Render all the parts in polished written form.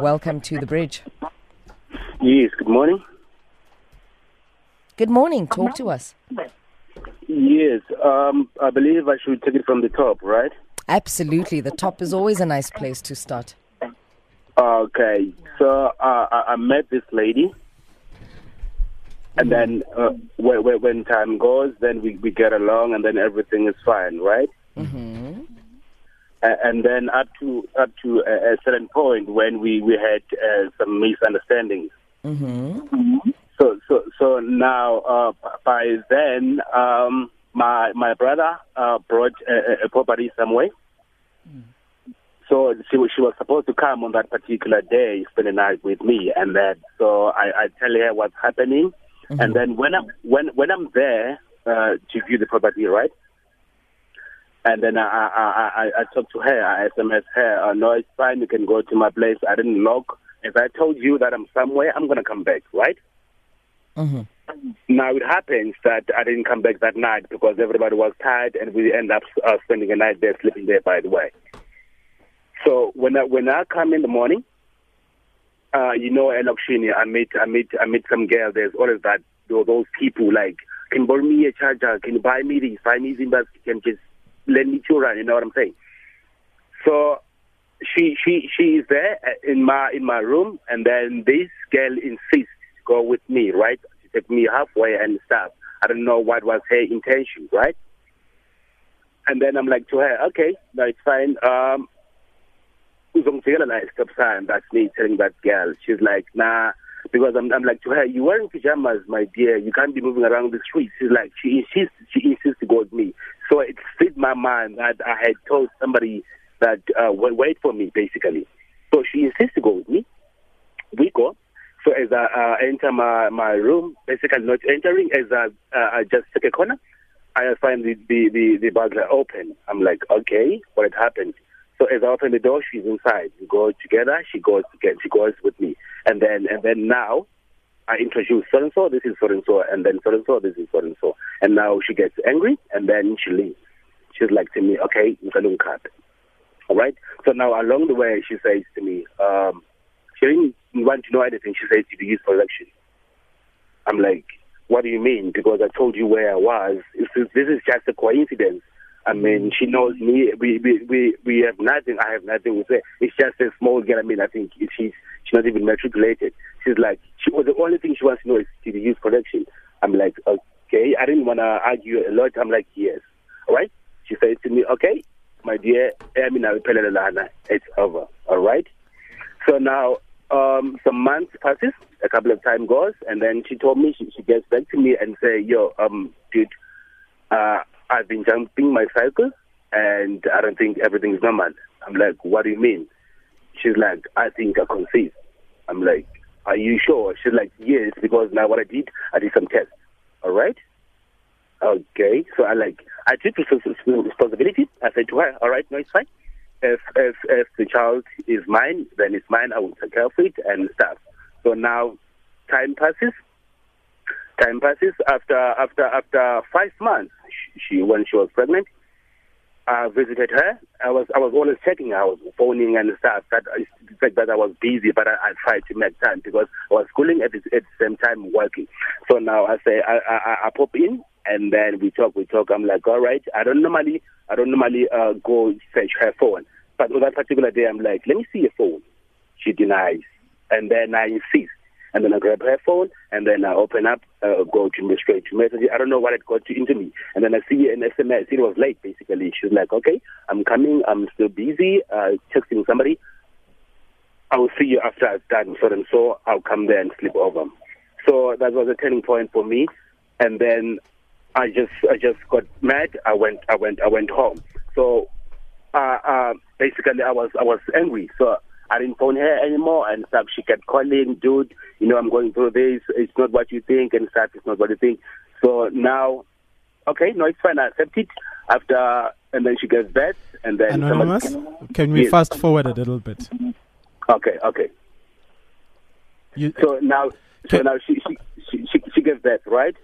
Welcome to The Bridge. Yes, good morning. Good morning. Talk to us. Yes, I believe I should take it from the top, right? Absolutely. The top is always a nice place to start. Okay. So I met this lady. And then when time goes, then we get along and then everything is fine, right? Mm-hmm. And then up to a certain point when we had some misunderstandings. Mm-hmm. So now by then my brother brought a property somewhere. Mm. So she was supposed to come on that particular day, spend the night with me, and then so I tell her what's happening. Mm-hmm. And then when I'm there to view the property, right? And then I talk to her, I SMS her, no, it's fine, you can go to my place. I didn't log. If I told you that I'm somewhere, I'm going to come back, right? Mm-hmm. Now it happens that I didn't come back that night because everybody was tired and we end up spending the night there, sleeping there, by the way. So when I come in the morning, an auctioneer, I meet some girl. There's always that, those people like, can you borrow me a charger? Can you buy me this? Buy me this, but can just lend me children. You know what I'm saying? So she is there in my room, and then this girl insists to go with me, right? She took me halfway and stuff. I don't know what was her intention, right? And then I'm like to her, okay, no, it's fine. Stop sign. That's me telling that girl. She's like, nah, because I'm like to her, you're wearing pajamas, my dear. You can't be moving around the streets. She's like, she insists to go with me. So it slipped my mind that I had told somebody that wait for me, basically. So she insists to go with me. We go. So as I enter my room, basically not entering, as I just take a corner, I find the burglar open. I'm like, okay, what happened? So as I open the door, she's inside. We go together. She goes with me, and then now, I introduce so and so. This is so and so. This is so. And now she gets angry, and then she leaves. She's like to me, okay, you can look at. All right. So now along the way, she says to me, she didn't want to know anything. She says, "Did you use protection?" I'm like, what do you mean? Because I told you where I was. This is just a coincidence. I mean, she knows me. We have nothing. I have nothing with her. It's just a small girl. I mean, I think she's not even matriculated. She's like, she was the only thing she wants to know is to use protection. I'm like, okay. I didn't want to argue a lot. I'm like, yes. All right? She said to me, okay, my dear, it's over. All right? So now some months passes, a couple of time goes, and then she told me, she gets back to me and say, yo, dude, I've been jumping my cycle, and I don't think everything is normal. I'm like, what do you mean? She's like, I think I conceived. I'm like, are you sure? She's like, yes, because now what I did some tests. All right? Okay. So I took responsibility. I said to her, all right, no, it's fine. If the child is mine, then it's mine. I will take care of it and stuff. So now time passes. After 5 months, when she was pregnant, I visited her. I was always checking her. I was phoning and stuff. That the fact that I was busy, but I tried to make time because I was schooling at the same time working. So now I say I pop in and then we talk. I'm like, all right. I don't normally go fetch her phone, but on that particular day, I'm like, let me see your phone. She denies, and then I insist. And then I grab her phone, and then I open up, go straight to message. I don't know what it got into me. And then I see an SMS. It was late, basically. She's like, okay, I'm coming. I'm still busy, texting somebody. I will see you after I've done so and so. I'll come there and sleep over. So that was a turning point for me. And then I just got mad. I went home. So basically I was angry. So I didn't phone her anymore, and stuff. She kept calling, dude, you know, I'm going through this. It's not what you think, and stuff. It's not what you think. So now, okay, no, it's fine. I accept it. After, and then she gets back, and then... Anonymous, can we fast forward a little bit? Okay. So now she gets back, right?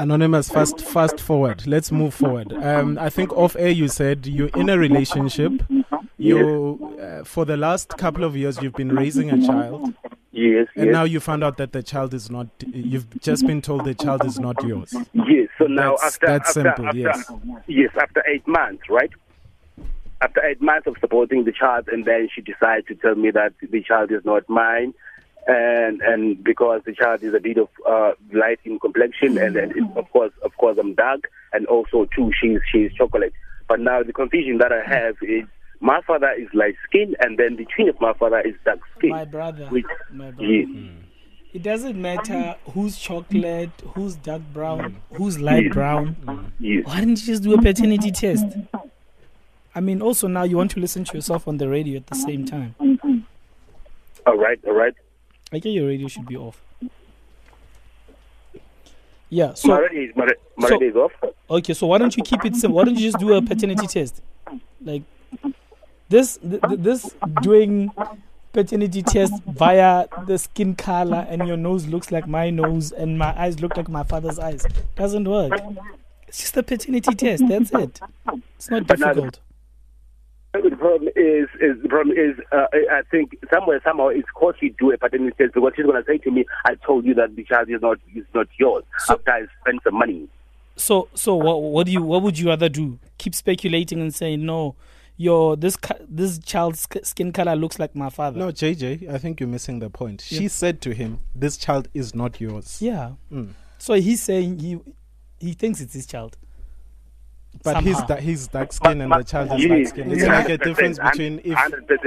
Anonymous, fast forward. Let's move forward. I think off air you said you're in a relationship. You for the last couple of years you've been raising a child. Yes. And now you found out that the child is not. You've just been told the child is not yours. Yes. So now after 8 months, right? After 8 months of supporting the child, and then she decides to tell me that the child is not mine. And because the child is a bit of light in complexion, and then of course I'm dark, and also too she's chocolate. But now the confusion that I have is my father is light skinned, and then the twin of my father is dark skinned. My brother. Yes. It doesn't matter who's chocolate, who's dark brown, who's light brown. Yes. Why didn't you just do a paternity test? I mean, also now you want to listen to yourself on the radio at the same time. All right. I think your radio should be off. Yeah, so... My radio is off. Okay, so why don't you keep it simple? Why don't you just do a paternity test? Like, this doing paternity test via the skin color and your nose looks like my nose and my eyes look like my father's eyes doesn't work. It's just a paternity test, that's it. It's not difficult. The problem is, I think somehow it's because you do a paternity test because she's going to say to me, I told you that the child is not yours after I spent some money. So what would you rather do? Keep speculating and saying, no, this child's skin color looks like my father. No, JJ, I think you're missing the point. She said to him, this child is not yours. Yeah. Mm. So he's saying he thinks it's his child. But he's dark skin and the child is light skin. It's like a difference between if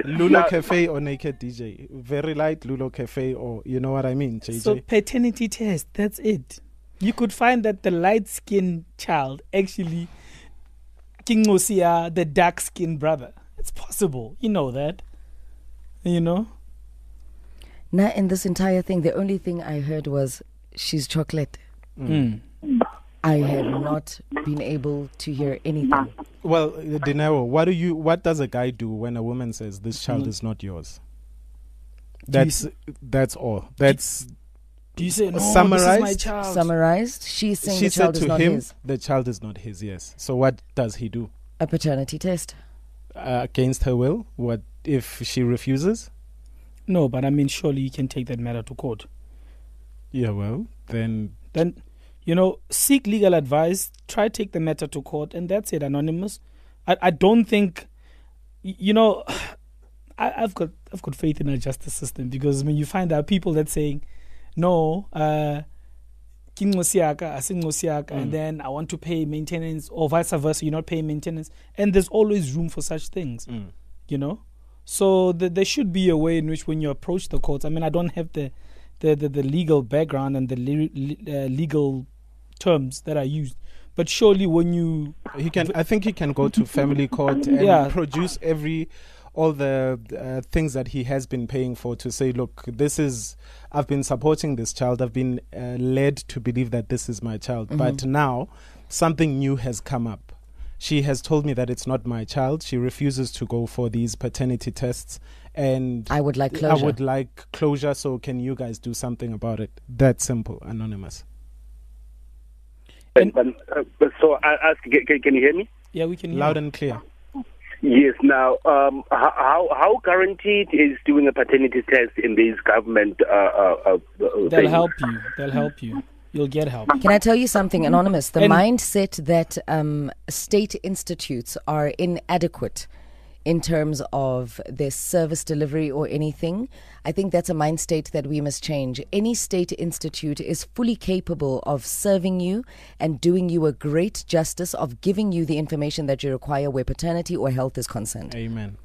Lulo Cafe or Naked DJ. Very light Lulo Cafe, or you know what I mean, JJ. So paternity test, that's it. You could find that the light skin child actually King Osia, the dark skin brother. It's possible. You know that. You know? Now in this entire thing, the only thing I heard was she's chocolate. Mm. I have not been able to hear anything. Well, Dineo, what does a guy do when a woman says this child is not yours? That's all. That's do you say no, summarized? This is my child. Summarized. She's saying the child is not his. The child is not his. Yes. So what does he do? A paternity test. Against her will. What if she refuses? No, but I mean, surely you can take that matter to court. Yeah. Well, then. You know, seek legal advice, try to take the matter to court, and that's it, Anonymous. I don't think, you know, I've got faith in our justice system because when you find out people that saying, no, King Ngosiaka, Asing Ngosiaka, and then I want to pay maintenance, or vice versa, you're not paying maintenance. And there's always room for such things, you know. So there should be a way in which when you approach the courts, I mean, I don't have the legal background and the legal terms that are used, but surely when you he can go to family court and produce all the things that he has been paying for to say, look, this is, I've been supporting this child, I've been led to believe that this is my child, but now something new has come up. She has told me that it's not my child. She refuses to go for these paternity tests. And I would like closure. So can you guys do something about it? That simple, Anonymous. So I ask, can you hear me? Yeah, we can hear you. Loud and clear. Yes. Now, how guaranteed is doing a paternity test in these government things? They'll help you. You'll get help. Can I tell you something, Anonymous? The mindset that state institutes are inadequate in terms of their service delivery or anything, I think that's a mind state that we must change. Any state institute is fully capable of serving you and doing you a great justice, of giving you the information that you require where paternity or health is concerned. Amen.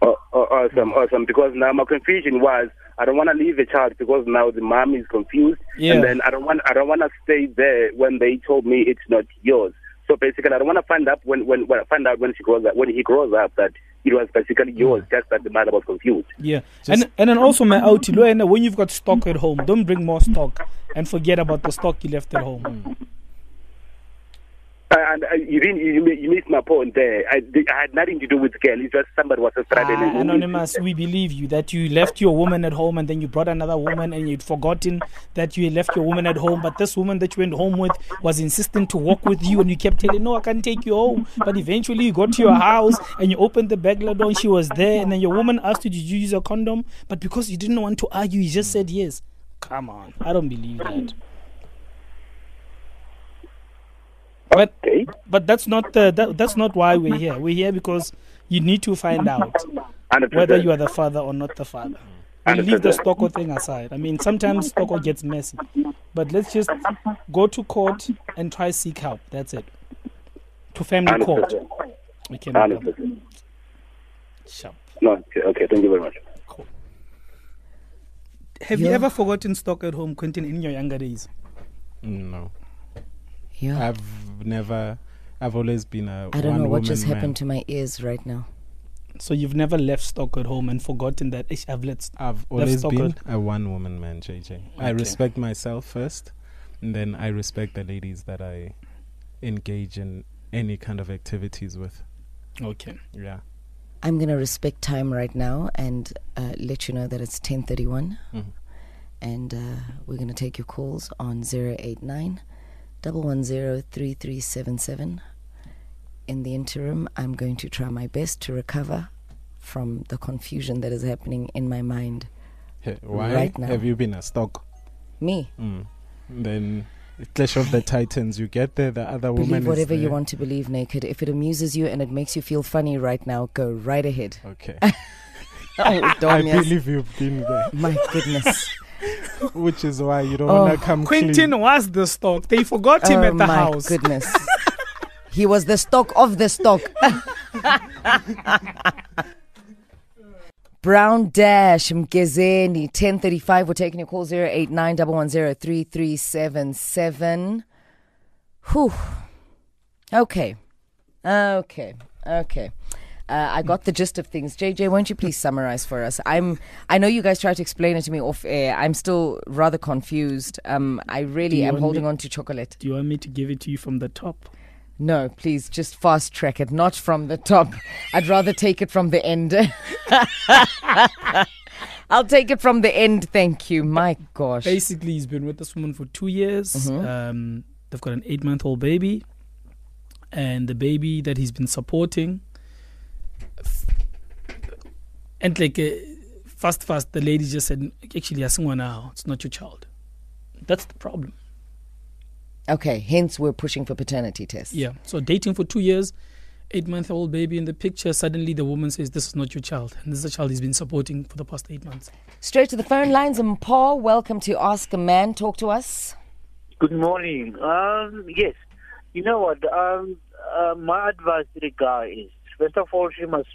Awesome. Because now my confusion was, I don't want to leave the child because now the mom is confused, and then I don't want to stay there when they told me it's not yours. So basically, I don't want to find out when she grows up, when he grows up, that it was basically yours, just that the mother was confused. Yeah, and then also, my out, when you've got stock at home, don't bring more stock and forget about the stock you left at home. And you missed my point there. I had nothing to do with girl. It's just somebody was straddling. Anonymous, we believe you that you left your woman at home and then you brought another woman and you'd forgotten that you left your woman at home. But this woman that you went home with was insistent to walk with you and you kept telling, no, I can't take you home. But eventually you got to your house and you opened the burglar door and she was there. And then your woman asked you, did you use a condom? But because you didn't want to argue, you just said yes. Come on. I don't believe that. But that's not that's not why we're here. We're here because you need to find out whether you are the father or not the father. And leave the Stoko thing aside. I mean, sometimes Stoko gets messy. But let's just go to court and try seek help. That's it. To family court. We can sharp. No, okay, thank you very much. Cool. Have you ever forgotten Stoko at home, Quentin, in your younger days? No. Yeah. I've always been a I don't know what just happened to my ears right now. So you've never left stock at home and forgotten that I've always been a one-woman man, JJ. Okay. I respect myself first, and then I respect the ladies that I engage in any kind of activities with. Okay. Yeah. I'm going to respect time right now and let you know that it's 10:31, and we're going to take your calls on 089. 1103377. In the interim, I'm going to try my best to recover from the confusion that is happening in my mind. Why right now. Have you been a stock? Me. Then Clash of the Titans. You get there, the other believe woman. Believe whatever you want to believe, Naked. If it amuses you and it makes you feel funny right now, go right ahead. Okay. I believe you've been there. My goodness. Which is why you don't want to come Quentin clean. Quentin was the stock. They forgot him at the house. Oh, my goodness. He was the stock of the stock. Brown Dash, Mkezeni, 10:35. We're taking your call, 089-110-3377. Whew. Okay. I got the gist of things. JJ, won't you please summarize for us? I know you guys tried to explain it to me off air. I'm still rather confused. I really am holding on to chocolate. Do you want me to give it to you from the top? No, please, just fast track it. Not from the top. I'd rather take it from the end. I'll take it from the end, thank you. My gosh. Basically, he's been with this woman for 2 years. They've got an 8-month-old baby. And the baby that he's been supporting... And like fast, the lady just said, actually, it's not your child. That's the problem. Okay, hence we're pushing for paternity tests. Yeah, so dating for 2 years, 8-month-old baby in the picture, suddenly the woman says, this is not your child. And this is a child he's been supporting for the past 8 months. Straight to the phone lines. And Paul, welcome to Ask a Man. Talk to us. Good morning. Yes, you know what? My advice to the guy is, first of all,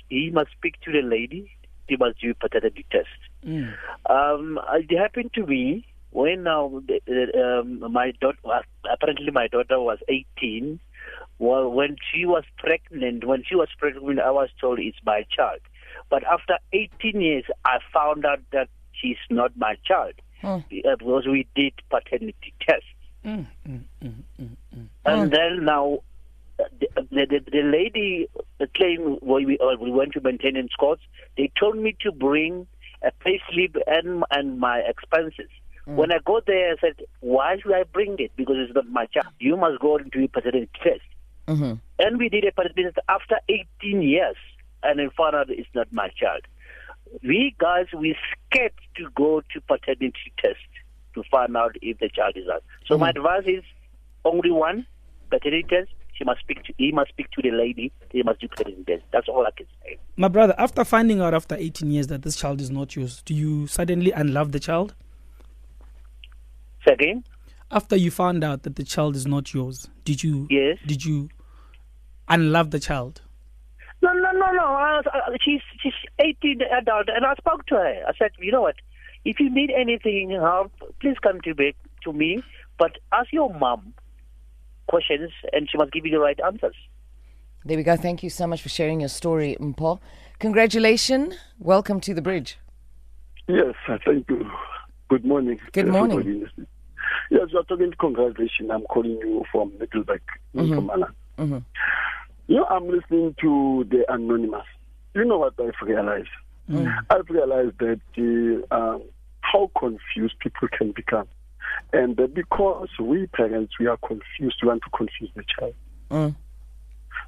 he must speak to the lady. He must do paternity test. It happened to me when my daughter was 18. Well, when she was pregnant, I was told it's my child. But after 18 years, I found out that she's not my child because we did paternity tests. And then now. The lady claimed we went to maintenance courts. They told me to bring a payslip and my expenses. When I got there, I said, why should I bring it? Because it's not my child. You must go and do a paternity test. And we did a paternity test after 18 years, and then found out it's not my child. We guys, we scared to go to paternity test to find out if the child is ours. So my advice is only one paternity test. He must speak to the lady. He must do paternity test. That's all I can say. My brother, after finding out after 18 years that this child is not yours, do you suddenly unlove the child? Say again? After you found out that the child is not yours, did you unlove the child? No. She's 18 adult, and I spoke to her. I said, you know what? If you need anything, help, please come to me. But ask your mom questions, and she must give you the right answers. There we go. Thank you so much for sharing your story, Mpo. Congratulations. Welcome to the bridge. Yes, thank you. Good morning. Good morning. Yes, you're talking congratulations. I'm calling you from Middleburg. Mm-hmm. You know, I'm listening to the anonymous. You know what I've realized? Mm. I've realized that how confused people can become. And because we parents, we are confused, we want to confuse the child. Mm.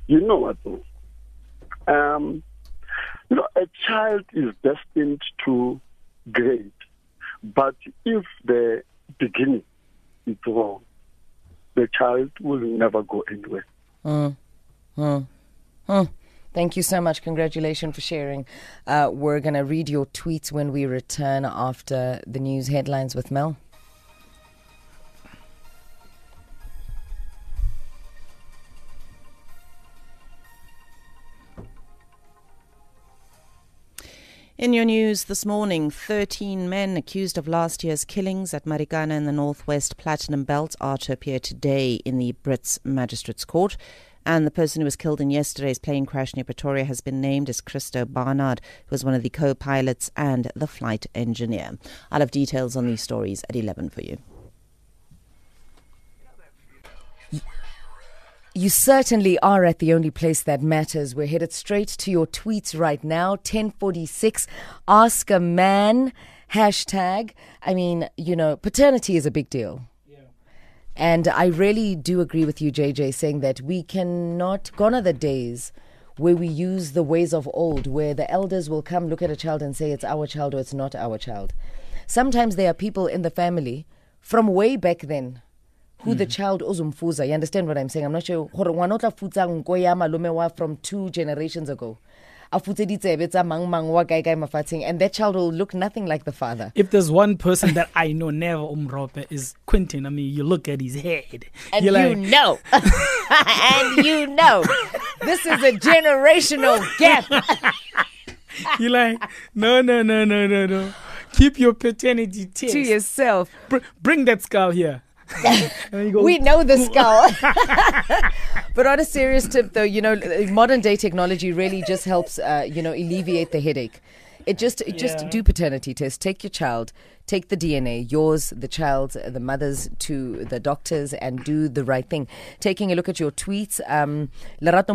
You know what? You know, a child is destined to grade, but if the beginning is wrong, the child will never go anywhere. Mm. Mm. Mm. Thank you so much. Congratulations for sharing. We're going to read your tweets when we return after the news headlines with Mel. In your news this morning, 13 men accused of last year's killings at Marikana in the Northwest Platinum Belt are to appear today in the Brits Magistrates Court. And the person who was killed in yesterday's plane crash near Pretoria has been named as Christo Barnard, who was one of the co-pilots and the flight engineer. I'll have details on these stories at 11 for you. You certainly are at the only place that matters. We're headed straight to your tweets right now. 1046, ask a man, hashtag. I mean, you know, paternity is a big deal. Yeah. And I really do agree with you, JJ, saying that we cannot, gone are the days where we use the ways of old, where the elders will come look at a child and say it's our child or it's not our child. Sometimes there are people in the family from way back then who the child ozumfuza. You understand what I'm saying? I'm not sure. From two generations ago. And that child will look nothing like the father. If there's one person that I know never umrope is Quentin. I mean, you look at his head. And you're like, you know. And you know. This is a generational gap. You're like, no. Keep your paternity taste to yourself. Bring that skull here. We know the skull. But on a serious tip though, you know, modern day technology really just helps alleviate the headache. Just do paternity tests. Take your child, take the DNA, yours, the child's, the mother's, to the doctors, and do the right thing. Taking a look at your tweets, Lerato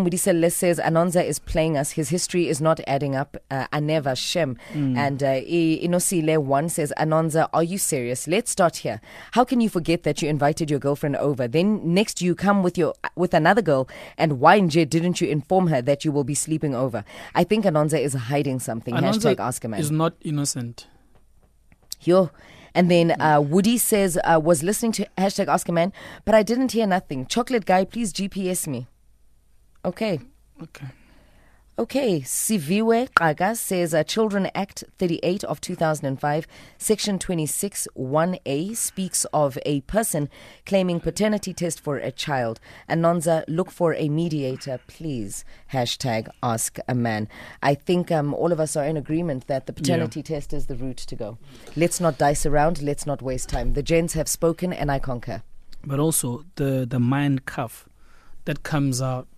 Mudisele says, Anonza is playing us. His history is not adding up. Aneva Shem. And Inosile1 says, Anonza, are you serious? Let's start here. How can you forget that you invited your girlfriend over? Then next you come with another girl, and why didn't you inform her that you will be sleeping over? I think Anonza is hiding something. Anonza hashtag ask a man. Is not innocent. Yo. And then Woody says, was listening to hashtag Ask a Man, but I didn't hear nothing. Chocolate guy, please GPS me. Okay. Siviwe Kaga says, Children Act 38 of 2005, Section 26 1A speaks of a person claiming paternity test for a child. Anonza, look for a mediator, please. Hashtag Ask a Man. I think all of us are in agreement that the paternity test is the route to go. Let's not dice around. Let's not waste time. The gents have spoken and I concur. But also the mind cuff that comes out.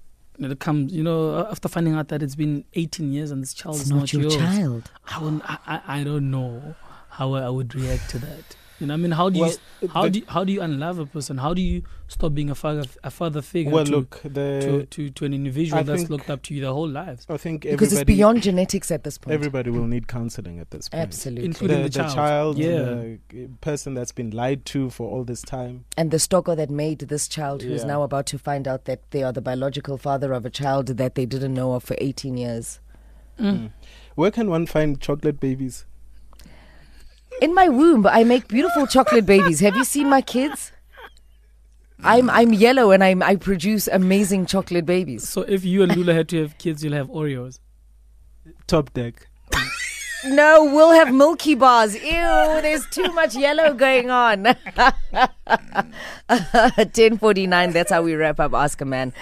It comes, you know, after finding out that it's been 18 years and this child is not yours. Child. I don't know how I would react to that. You know, I mean, how do you unlove a person? How do you stop being a father figure? Well, to an individual that's looked up to you their whole lives. I think because it's beyond genetics at this point. Everybody will need counselling at this point. Absolutely, including the child, the person that's been lied to for all this time, and the stalker that made this child, who is now about to find out that they are the biological father of a child that they didn't know of for 18 years. Mm. Where can one find chocolate babies? In my womb, I make beautiful chocolate babies. Have you seen my kids? I'm yellow and I produce amazing chocolate babies. So if you and Lula had to have kids, you'll have Oreos. Top deck. No, we'll have Milky Bars. Ew, there's too much yellow going on. 10:49, that's how we wrap up Ask a Man.